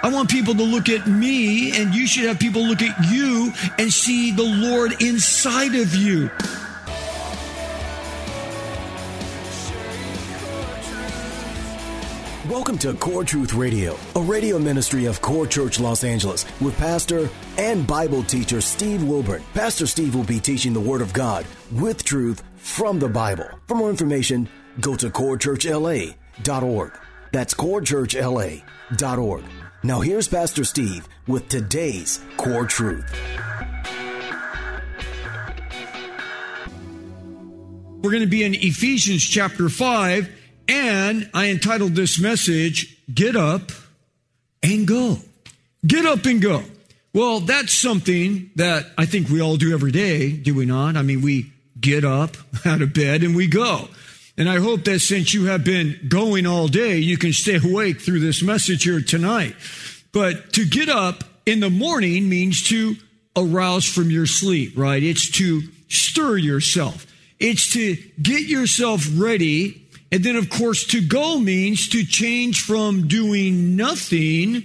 I want people to look at me, and you should have people look at you and see the Lord inside of you. Welcome to Core Truth Radio, a radio ministry of Core Church Los Angeles with pastor and Bible teacher Steve Wilburn. Pastor Steve will be teaching the Word of God with truth from the Bible. For more information, go to corechurchla.org. That's corechurchla.org. Now here's Pastor Steve with today's Core Truth. We're going to be in Ephesians chapter 5. And I entitled this message, Get Up and Go. Get up and go. Well, that's something that I think we all do every day, do we not? I mean, we get up out of bed and we go. And I hope that since you have been going all day, you can stay awake through this message here tonight. But to get up in the morning means to arouse from your sleep, right? It's to stir yourself. It's to get yourself ready. And then, of course, to go means to change from doing nothing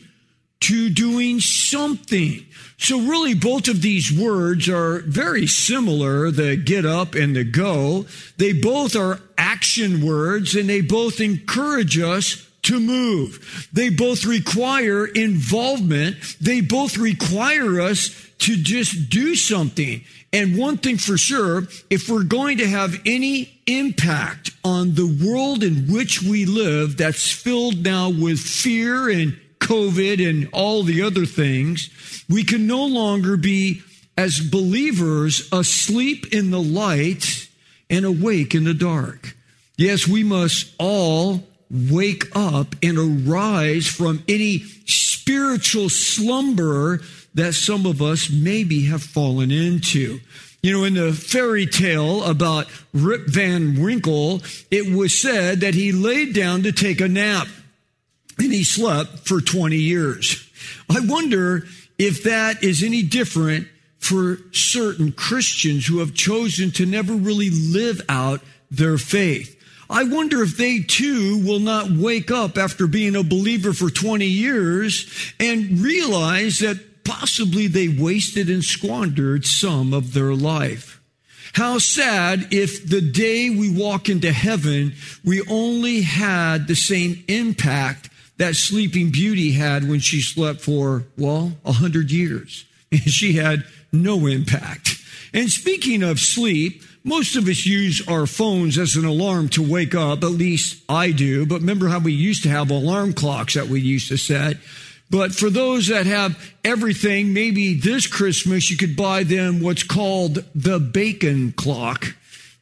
to doing something. So really, both of these words are very similar, the get up and the go. They both are action words, and they both encourage us to move. They both require involvement. They both require us to just do something. And one thing for sure, if we're going to have any impact on the world in which we live that's filled now with fear and COVID and all the other things, we can no longer be, as believers, asleep in the light and awake in the dark. Yes, we must all wake up and arise from any spiritual slumber that some of us maybe have fallen into. You know, in the fairy tale about Rip Van Winkle, it was said that he laid down to take a nap, and he slept for 20 years. I wonder if that is any different for certain Christians who have chosen to never really live out their faith. I wonder if they, too, will not wake up after being a believer for 20 years and realize that possibly they wasted and squandered some of their life. How sad if the day we walk into heaven, we only had the same impact that Sleeping Beauty had when she slept for, 100 years. And she had no impact. And speaking of sleep, most of us use our phones as an alarm to wake up. At least I do. But remember how we used to have alarm clocks that we used to set. But for those that have everything, maybe this Christmas you could buy them what's called the bacon clock.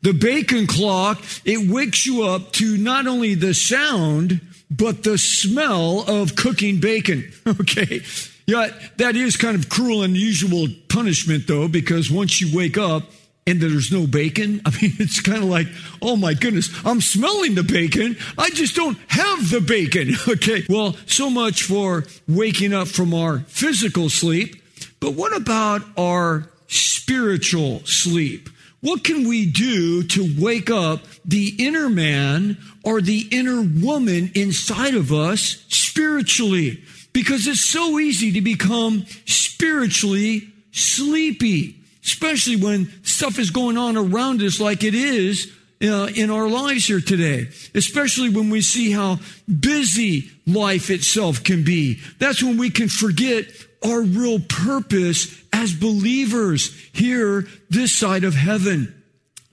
The bacon clock, it wakes you up to not only the sound, but the smell of cooking bacon, okay? Yeah, that is kind of cruel and unusual punishment, though, because once you wake up and there's no bacon, I mean, it's kind of like, oh my goodness, I'm smelling the bacon. I just don't have the bacon. Okay, well, so much for waking up from our physical sleep. But what about our spiritual sleep? What can we do to wake up the inner man or the inner woman inside of us spiritually? Because it's so easy to become spiritually sleepy, especially when stuff is going on around us like it is in our lives here today, especially when we see how busy life itself can be. That's when we can forget our real purpose as believers here this side of heaven.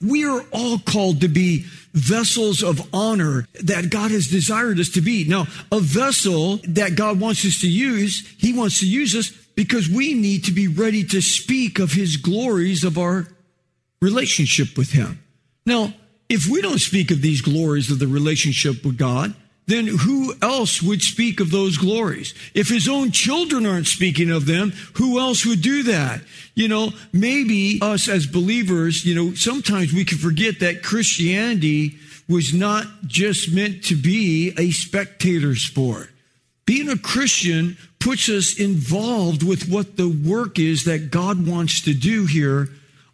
We are all called to be vessels of honor that God has desired us to be. Now, a vessel that God wants us to use, He wants to use us because we need to be ready to speak of His glories of our relationship with Him. Now, if we don't speak of these glories of the relationship with God, then who else would speak of those glories? If His own children aren't speaking of them, who else would do that? You know, maybe us as believers, sometimes we can forget that Christianity was not just meant to be a spectator sport. Being a Christian puts us involved with what the work is that God wants to do here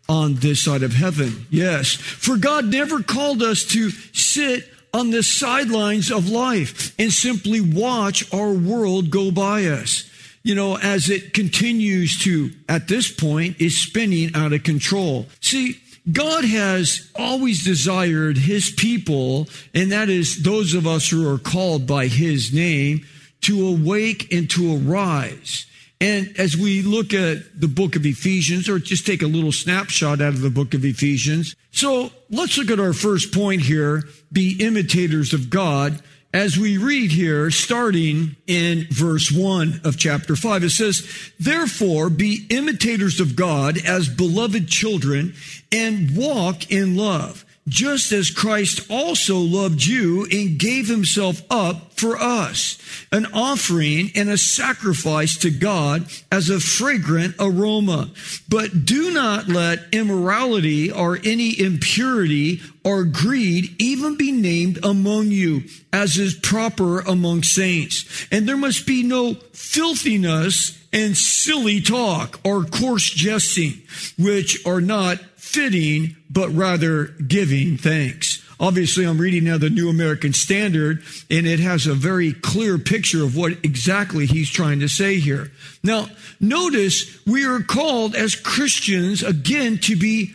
on this side of heaven. Yes, for God never called us to sit on the sidelines of life and simply watch our world go by us, you know, as it continues to, at this point, is spinning out of control. See, God has always desired his people, and that is those of us who are called by his name, to awake and to arise. And as we look at the book of Ephesians, or just take a little snapshot out of the book of Ephesians. So let's look at our first point here, be imitators of God. As we read here, starting in verse 1 of chapter 5, it says, "Therefore be imitators of God as beloved children, and walk in love, just as Christ also loved you and gave himself up for us, an offering and a sacrifice to God as a fragrant aroma. But do not let immorality or any impurity or greed even be named among you, as is proper among saints. And there must be no filthiness and silly talk or coarse jesting, which are not fitting, but rather giving thanks." Obviously, I'm reading now the New American Standard, and it has a very clear picture of what exactly he's trying to say here. Now, notice we are called as Christians, again, to be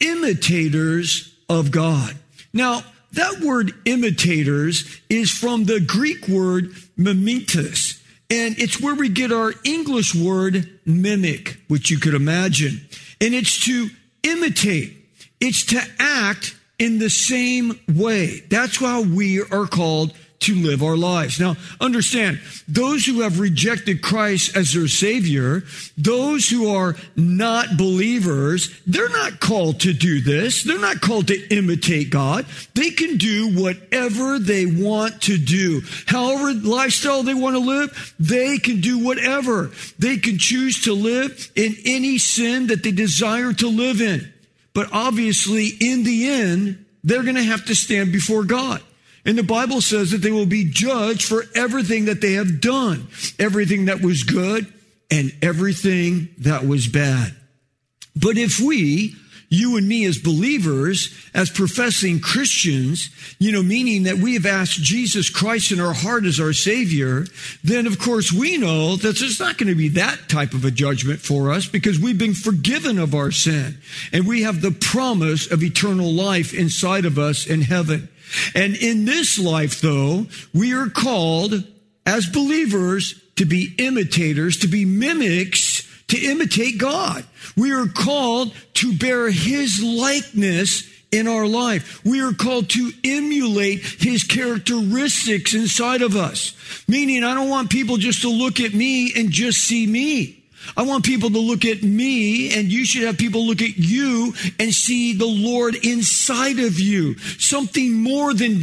imitators of God. Now, that word imitators is from the Greek word mimetes. And it's where we get our English word mimic, which you could imagine. And it's to imitate. It's to act in the same way. That's how we are called to live our lives. Now, understand, those who have rejected Christ as their Savior, those who are not believers, they're not called to do this. They're not called to imitate God. They can do whatever they want to do. However lifestyle they want to live, they can do whatever. They can choose to live in any sin that they desire to live in. But obviously, in the end, they're going to have to stand before God. And the Bible says that they will be judged for everything that they have done, everything that was good and everything that was bad. But if we, you and me as believers, as professing Christians, you know, meaning that we have asked Jesus Christ in our heart as our Savior, then of course we know that there's not going to be that type of a judgment for us because we've been forgiven of our sin and we have the promise of eternal life inside of us in heaven. And in this life, though, we are called as believers to be imitators, to be mimics, to imitate God. We are called to bear his likeness in our life. We are called to emulate his characteristics inside of us. Meaning, I don't want people just to look at me and just see me. I want people to look at me, and you should have people look at you and see the Lord inside of you. Something more than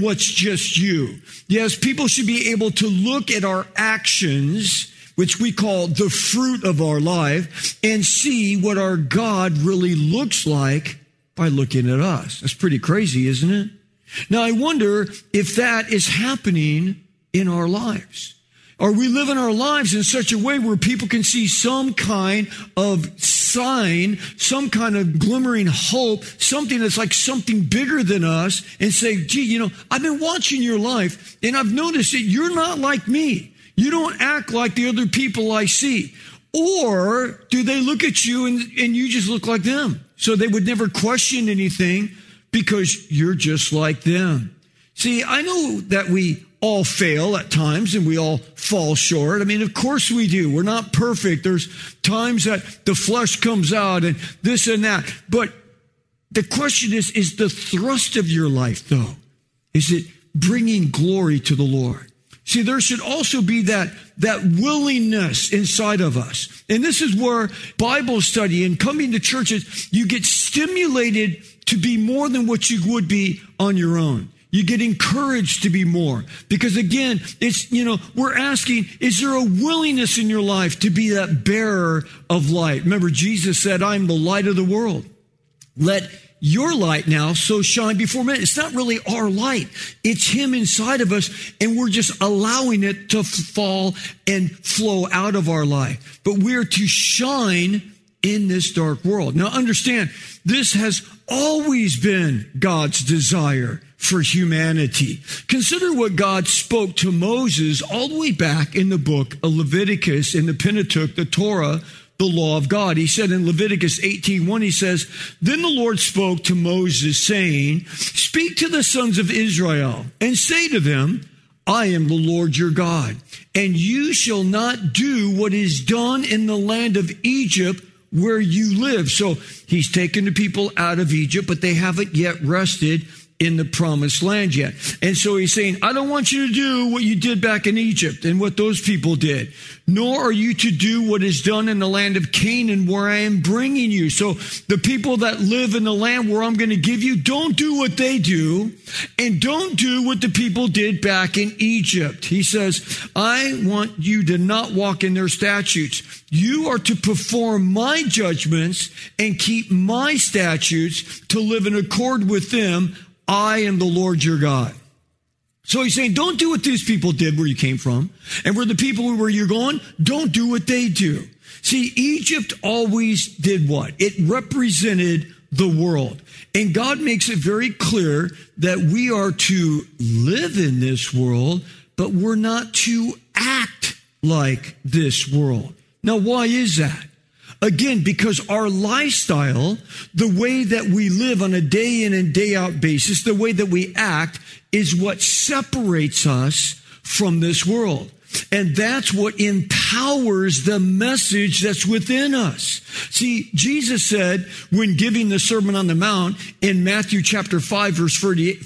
what's just you. Yes, people should be able to look at our actions, which we call the fruit of our life, and see what our God really looks like by looking at us. That's pretty crazy, isn't it? Now, I wonder if that is happening in our lives. Are we living our lives in such a way where people can see some kind of sign, some kind of glimmering hope, something that's like something bigger than us, and say, gee, you know, I've been watching your life, and I've noticed that you're not like me. You don't act like the other people I see. Or do they look at you and you just look like them? So they would never question anything because you're just like them. See, I know that we all fail at times and we all fall short. I mean, of course we do. We're not perfect. There's times that the flesh comes out and this and that. But the question is the thrust of your life, though, is it bringing glory to the Lord? See, there should also be that willingness inside of us. And this is where Bible study and coming to churches, you get stimulated to be more than what you would be on your own. You get encouraged to be more because, again, it's, you know, we're asking, is there a willingness in your life to be that bearer of light? Remember, Jesus said, I'm the light of the world. Let your light now so shine before men. It's not really our light. It's him inside of us, and we're just allowing it to fall and flow out of our life. But we're to shine in this dark world. Now, understand, this has always been God's desire for humanity. Consider what God spoke to Moses all the way back in the book of Leviticus, in the Pentateuch, the Torah, the law of God. He said in Leviticus 18:1, he says, "Then the Lord spoke to Moses, saying, speak to the sons of Israel and say to them, I am the Lord your God, and you shall not do what is done in the land of Egypt where you live." So he's taken the people out of Egypt, but they haven't yet rested in the promised land yet. And so he's saying, I don't want you to do what you did back in Egypt and what those people did, nor are you to do what is done in the land of Canaan where I am bringing you. So the people that live in the land where I'm going to give you, don't do what they do, and don't do what the people did back in Egypt. He says, I want you to not walk in their statutes. You are to perform my judgments and keep my statutes to live in accord with them. I am the Lord your God. So he's saying, don't do what these people did where you came from, and where the people where you're going, don't do what they do. See, Egypt always did what? It represented the world. And God makes it very clear that we are to live in this world, but we're not to act like this world. Now, why is that? Again, because our lifestyle, the way that we live on a day in and day out basis, the way that we act is what separates us from this world. And that's what empowers the message that's within us. See, Jesus said when giving the Sermon on the Mount in Matthew chapter 5, verse 48,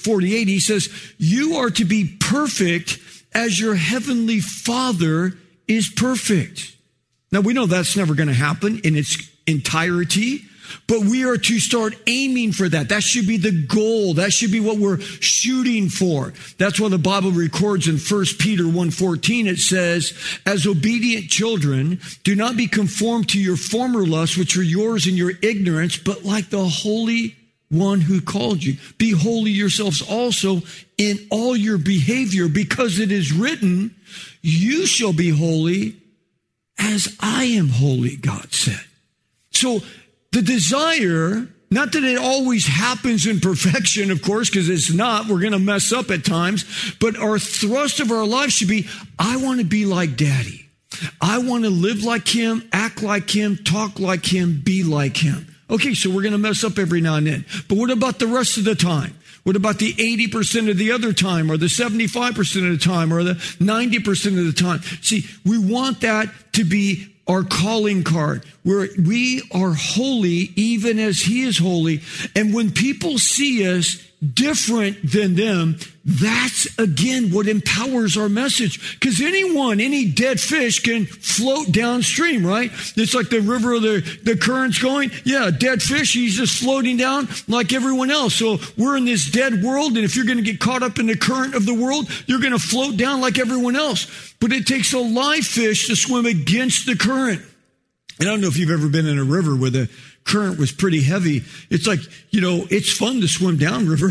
he says, you are to be perfect as your heavenly Father is perfect. Now, we know that's never going to happen in its entirety, but we are to start aiming for that. That should be the goal. That should be what we're shooting for. That's why the Bible records in 1 Peter 1:14, it says, as obedient children, do not be conformed to your former lusts, which were yours in your ignorance, but like the Holy One who called you, be holy yourselves also in all your behavior, because it is written, you shall be holy as I am holy, God said. So the desire, not that it always happens in perfection, of course, because it's not, we're going to mess up at times, but our thrust of our life should be, I want to be like Daddy. I want to live like him, act like him, talk like him, be like him. Okay, so we're going to mess up every now and then. But what about the rest of the time? What about the 80% of the other time, or the 75% of the time, or the 90% of the time? See, we want that to be our calling card, where we are holy even as he is holy. And when people see us different than them, that's, again, what empowers our message. Because anyone, any dead fish can float downstream, right? It's like the river or the current's going. Yeah, dead fish, he's just floating down like everyone else. So we're in this dead world, and if you're going to get caught up in the current of the world, you're going to float down like everyone else. But it takes a live fish to swim against the current. And I don't know if you've ever been in a river where the current was pretty heavy. It's like, you know, it's fun to swim down river,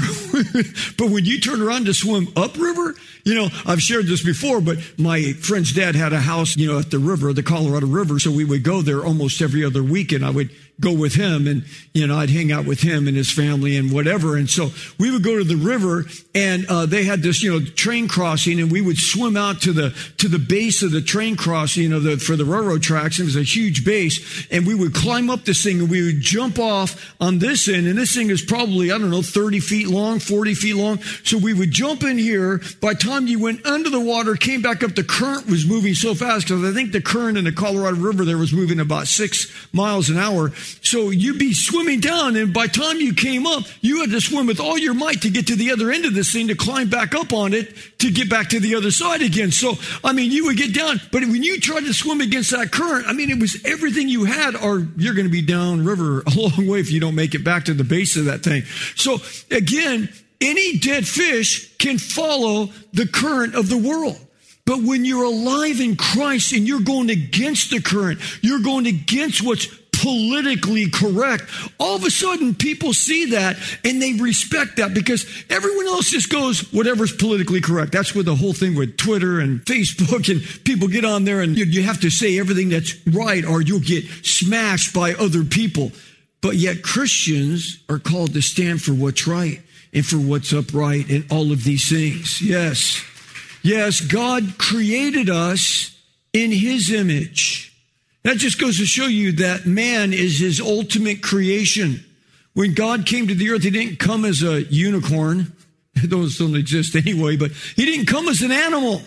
but when you turn around to swim up river, you know, I've shared this before, but my friend's dad had a house, you know, at the river, the Colorado River. So we would go there almost every other weekend. I would go with him, and, you know, I'd hang out with him and his family and whatever. And so we would go to the river, and they had this, you know, train crossing, and we would swim out to the base of the train crossing, you know, for the railroad tracks. It was a huge base, and we would climb up this thing, and we would jump off on this end, and this thing is probably, I don't know, 30 feet long, 40 feet long. So we would jump in here. By the time you went under the water, came back up, the current was moving so fast, because I think the current in the Colorado River there was moving about 6 miles an hour. So you'd be swimming down, and by the time you came up, you had to swim with all your might to get to the other end of this thing, to climb back up on it, to get back to the other side again. So, I mean, you would get down, but when you tried to swim against that current, I mean, it was everything you had, or you're going to be downriver a long way if you don't make it back to the base of that thing. So, again, any dead fish can follow the current of the world. But when you're alive in Christ and you're going against the current, you're going against what's politically correct, all of a sudden people see that and they respect that, because everyone else just goes whatever's politically correct. That's where the whole thing with Twitter and Facebook, and people get on there and you have to say everything that's right or you'll get smashed by other people. But yet Christians are called to stand for what's right. and for what's upright and all of these things. Yes. Yes, God created us in His image. That just goes to show you that man is His ultimate creation. When God came to the earth, He didn't come as a unicorn. Those don't exist anyway, but He didn't come as an animal.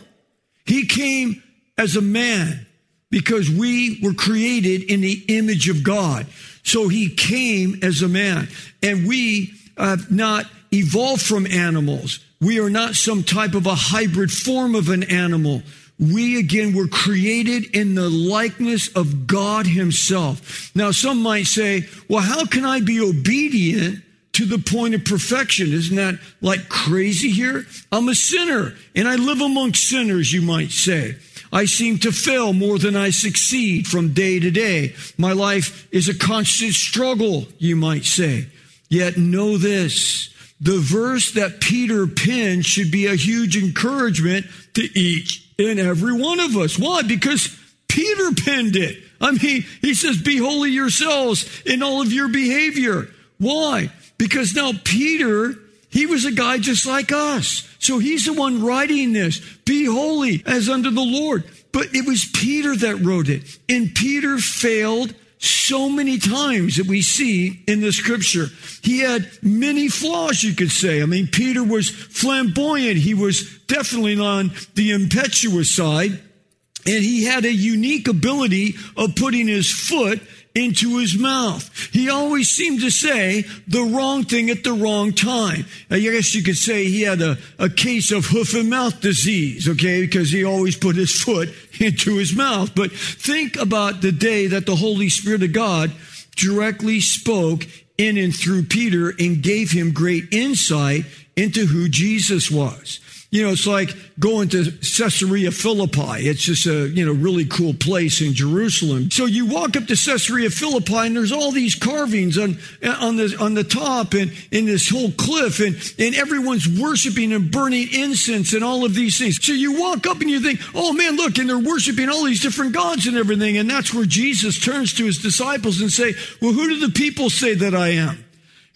He came as a man because we were created in the image of God. So He came as a man. And we have not evolved from animals. We are not some type of a hybrid form of an animal. We, again, were created in the likeness of God Himself. Now, some might say, well, how can I be obedient to the point of perfection? Isn't that like crazy here? I'm a sinner, and I live amongst sinners, you might say. I seem to fail more than I succeed from day to day. My life is a constant struggle, you might say. Yet know this, the verse that Peter penned should be a huge encouragement to each and every one of us. Why? Because Peter penned it. I mean, he says, be holy yourselves in all of your behavior. Why? Because now Peter, he was a guy just like us. So he's the one writing this. Be holy as unto the Lord. But it was Peter that wrote it. And Peter failed so many times that we see in the scripture. He had many flaws, you could say. I mean, Peter was flamboyant. He was definitely on the impetuous side. And he had a unique ability of putting his foot into his mouth. He always seemed to say the wrong thing at the wrong time. I guess you could say he had a case of hoof and mouth disease, okay, because he always put his foot into his mouth. But think about the day that the Holy Spirit of God directly spoke in and through Peter and gave him great insight into who Jesus was. You know, it's like going to Caesarea Philippi. It's just a, really cool place in Jerusalem. So you walk up to Caesarea Philippi and there's all these carvings on the top and in this whole cliff and everyone's worshiping and burning incense and all of these things. So you walk up and you think, oh man, look, and they're worshiping all these different gods and everything. And that's where Jesus turns to his disciples and say, well, who do the people say that I am?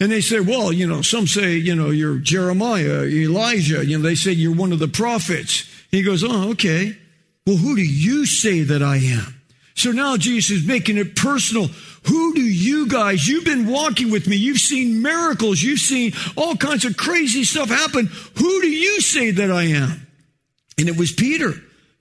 And they say, well, some say, you're Jeremiah, Elijah. They say you're one of the prophets. He goes, oh, okay. Well, who do you say that I am? So now Jesus is making it personal. Who do you guys, you've been walking with me. You've seen miracles. You've seen all kinds of crazy stuff happen. Who do you say that I am? And it was Peter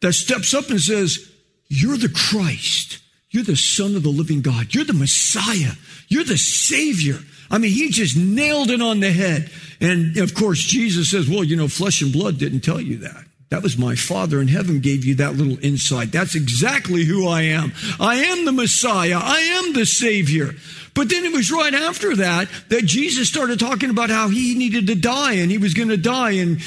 that steps up and says, you're the Christ. You're the Son of the living God. You're the Messiah. You're the Savior. I mean, he just nailed it on the head. And, of course, Jesus says, well, flesh and blood didn't tell you that. That was my Father in heaven gave you that little insight. That's exactly who I am. I am the Messiah. I am the Savior. But then it was right after that Jesus started talking about how he needed to die and he was going to die and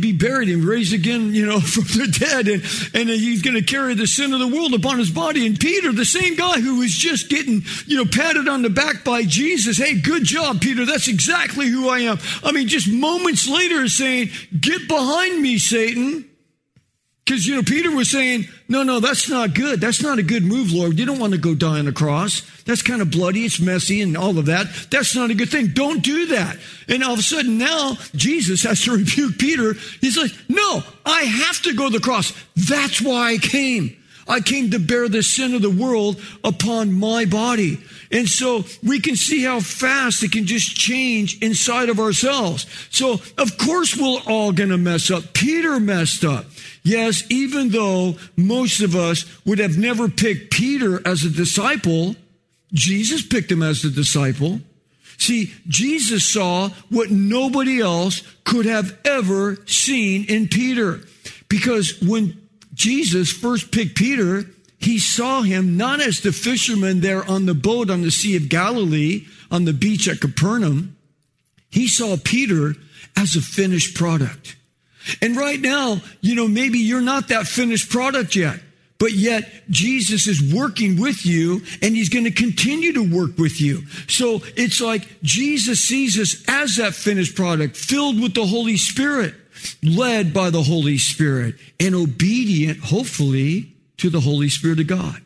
be buried and raised again, from the dead. And he's going to carry the sin of the world upon his body. And Peter, the same guy who was just getting, patted on the back by Jesus. Hey, good job, Peter. That's exactly who I am. I mean, just moments later saying, get behind me, Satan. Because, Peter was saying, no, that's not good. That's not a good move, Lord. You don't want to go die on the cross. That's kind of bloody. It's messy and all of that. That's not a good thing. Don't do that. And all of a sudden now, Jesus has to rebuke Peter. He's like, no, I have to go to the cross. That's why I came. I came to bear the sin of the world upon my body. And so we can see how fast it can just change inside of ourselves. So, of course, we're all going to mess up. Peter messed up. Yes, even though most of us would have never picked Peter as a disciple, Jesus picked him as the disciple. See, Jesus saw what nobody else could have ever seen in Peter. Because when Jesus first picked Peter, he saw him not as the fisherman there on the boat on the Sea of Galilee, on the beach at Capernaum. He saw Peter as a finished product. And right now, maybe you're not that finished product yet, but yet Jesus is working with you and he's going to continue to work with you. So it's like Jesus sees us as that finished product, filled with the Holy Spirit, led by the Holy Spirit, and obedient, hopefully, to the Holy Spirit of God.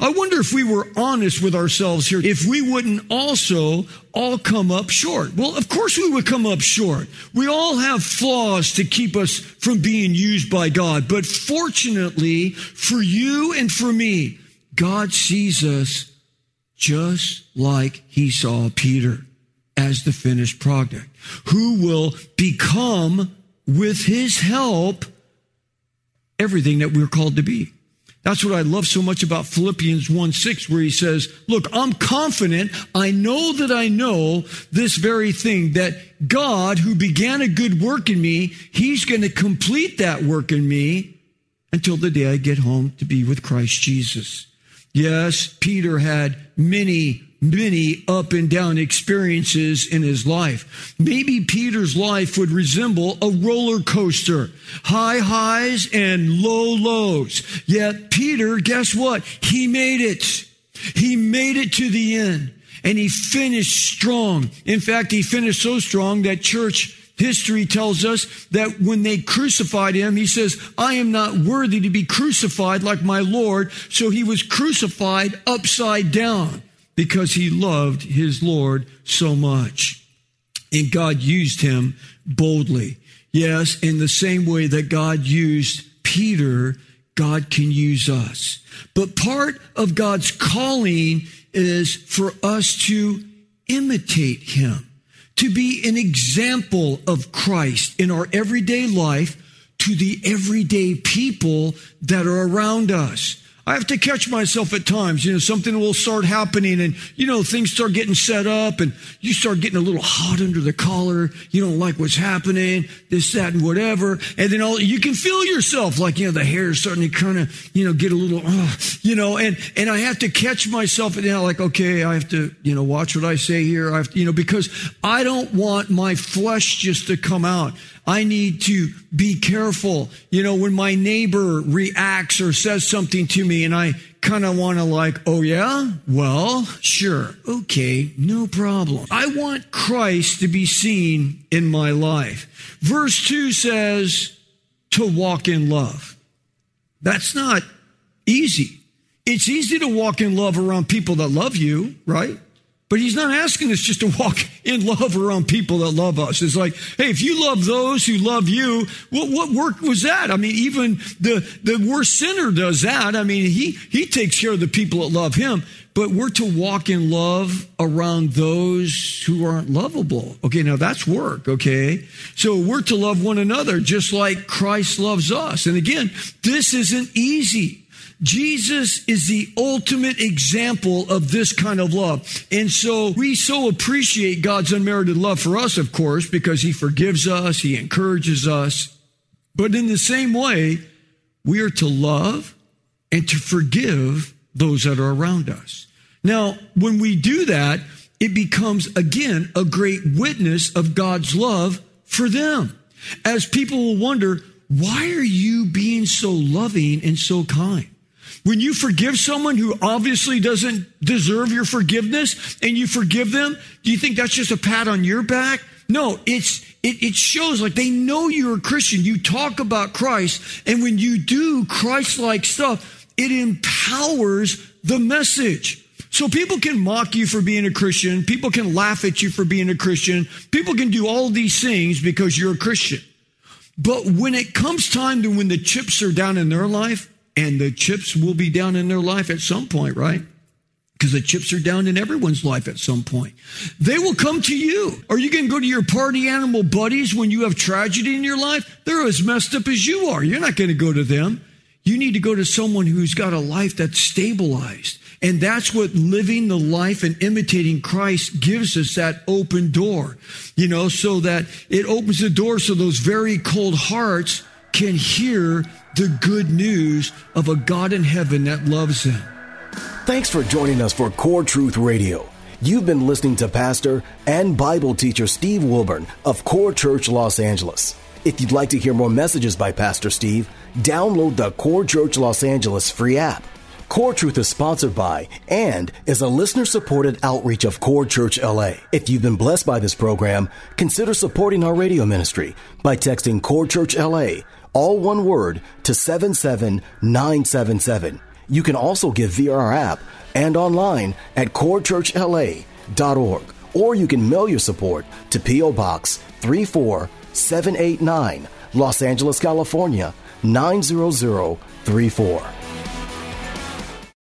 I wonder if we were honest with ourselves here, if we wouldn't also all come up short. Well, of course we would come up short. We all have flaws to keep us from being used by God. But fortunately for you and for me, God sees us just like he saw Peter, as the finished product, who will become, with his help, everything that we're called to be. That's what I love so much about Philippians 1:6, where he says, look, I'm confident, I know that I know this very thing, that God, who began a good work in me, he's going to complete that work in me until the day I get home to be with Christ Jesus. Yes, Peter had many up and down experiences in his life. Maybe Peter's life would resemble a roller coaster, high highs and low lows. Yet Peter, guess what? He made it. He made it to the end, and he finished strong. In fact, he finished so strong that church history tells us that when they crucified him, he says, I am not worthy to be crucified like my Lord. So he was crucified upside down, because he loved his Lord so much. And God used him boldly. Yes, in the same way that God used Peter, God can use us. But part of God's calling is for us to imitate him, to be an example of Christ in our everyday life to the everyday people that are around us. I have to catch myself at times, something will start happening and, things start getting set up and you start getting a little hot under the collar. You don't like what's happening, this, that, and whatever. And then you can feel yourself like, the hair is starting to kind of, get a little, and I have to catch myself and like, okay, I have to, watch what I say here. I have to, because I don't want my flesh just to come out. I need to be careful. When my neighbor reacts or says something to me and I kind of want to like, oh yeah, well, sure. Okay, no problem. I want Christ to be seen in my life. Verse 2 says to walk in love. That's not easy. It's easy to walk in love around people that love you, right? But he's not asking us just to walk in love around people that love us. It's like, hey, if you love those who love you, what work was that? I mean, even the worst sinner does that. I mean, he takes care of the people that love him. But we're to walk in love around those who aren't lovable. Okay, now that's work, okay? So we're to love one another just like Christ loves us. And again, this isn't easy. Jesus is the ultimate example of this kind of love. And so we so appreciate God's unmerited love for us, of course, because he forgives us, he encourages us. But in the same way, we are to love and to forgive those that are around us. Now, when we do that, it becomes, again, a great witness of God's love for them. As people will wonder, why are you being so loving and so kind? When you forgive someone who obviously doesn't deserve your forgiveness and you forgive them, do you think that's just a pat on your back? No, it shows like they know you're a Christian. You talk about Christ, and when you do Christ-like stuff, it empowers the message. So people can mock you for being a Christian. People can laugh at you for being a Christian. People can do all these things because you're a Christian. But when it comes time to when the chips are down in their life, and the chips will be down in their life at some point, right? Because the chips are down in everyone's life at some point. They will come to you. Are you going to go to your party animal buddies when you have tragedy in your life? They're as messed up as you are. You're not going to go to them. You need to go to someone who's got a life that's stabilized. And that's what living the life and imitating Christ gives us, that open door, so that it opens the door so those very cold hearts can hear the good news of a God in heaven that loves him. Thanks for joining us for Core Truth Radio. You've been listening to pastor and Bible teacher Steve Wilburn of Core Church Los Angeles. If you'd like to hear more messages by Pastor Steve, download the Core Church Los Angeles free app. Core Truth is sponsored by and is a listener-supported outreach of Core Church LA. If you've been blessed by this program, consider supporting our radio ministry by texting Core Church LA, all one word, to 77977. You can also give via our app and online at corechurchla.org, or you can mail your support to P.O. Box 34789, Los Angeles, California, 90034.